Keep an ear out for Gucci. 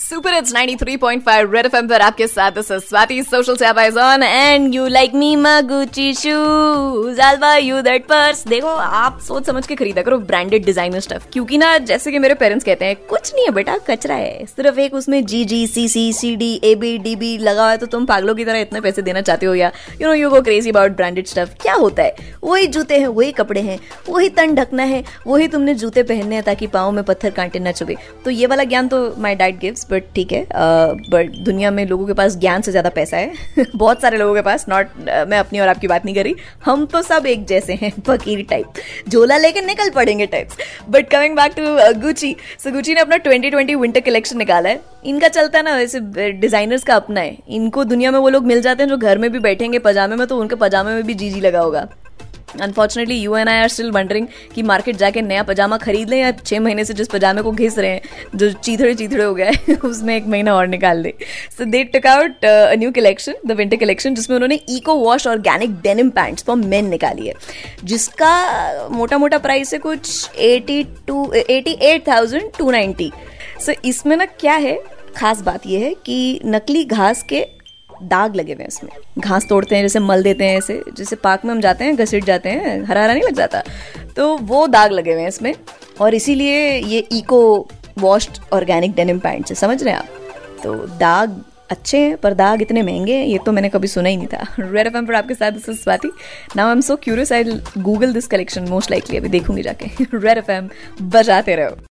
Super it's 93.5 red FM पर आपके साथ this is Swati social tab is on and you like me my Gucci shoes I will buy you that purse. देखो आप सोच समझ के खरीदा करो ब्रांडेड डिजाइनर स्टफ, क्योंकि ना जैसे कि मेरे पेरेंट्स कहते हैं कुछ नहीं है बेटा कचरा है, सिर्फ एक उसमें GG CC CD AB DB लगा हुआ है, तो तुम पागलों की तरह इतने पैसे देना चाहते हो या you know you go crazy about branded stuff. क्या होता है, वही जूते हैं, वही कपड़े हैं, वही तन ढकना है, वही तुमने जूते पहनने हैं ताकि पाँव में पत्थर कांटे न चुभे। तो ये वाला ज्ञान तो माय डैड गिव्स, बट ठीक है, बट दुनिया में लोगों के पास ज्ञान से ज़्यादा पैसा है बहुत सारे लोगों के पास। नॉट मैं अपनी और आपकी बात नहीं करी, हम तो सब एक जैसे हैं, फकीर टाइप झोला लेके निकल पड़ेंगे types. But coming back to Gucci, so Gucci ने अपना 2020 विंटर कलेक्शन निकाला है। इनका चलता है ना वैसे, डिजाइनर्स का अपना है, इनको दुनिया में वो लोग मिल जाते हैं जो घर में भी बैठेंगे पजामे में, तो उनके पजामे में भी GG लगा होगा। Unfortunately you and I are still wondering कि मार्केट जाके नया पजामा खरीद लें या 6 महीने से जिस पजामे को घिस रहे हैं जो चीथड़े हो गया है उसमें 1 महीना और निकाल दें। So they took out a new collection, the winter collection, जिसमें उन्होंने eco wash organic denim pants for men निकाली है, जिसका मोटा मोटा प्राइस है कुछ 88,290। सो इसमें ना क्या है खास बात यह है कि नकली घास के दाग लगे हुए हैं इसमें। घास तोड़ते हैं जैसे मल देते हैं ऐसे, जैसे पार्क में हम जाते हैं घसीट जाते हैं, हरा हरा नहीं लग जाता, तो वो दाग लगे हुए हैं इसमें, और इसीलिए ये eco washed organic denim pants है, समझ रहे हैं आप। तो दाग अच्छे हैं पर दाग इतने महंगे हैं ये तो मैंने कभी सुना ही नहीं था। रेड एफएम पर आपके साथ this is Swati. Now I am so curious, I will Google this collection most likely, अभी देखूंगी जाके। रेड एफएम बजाते रहो।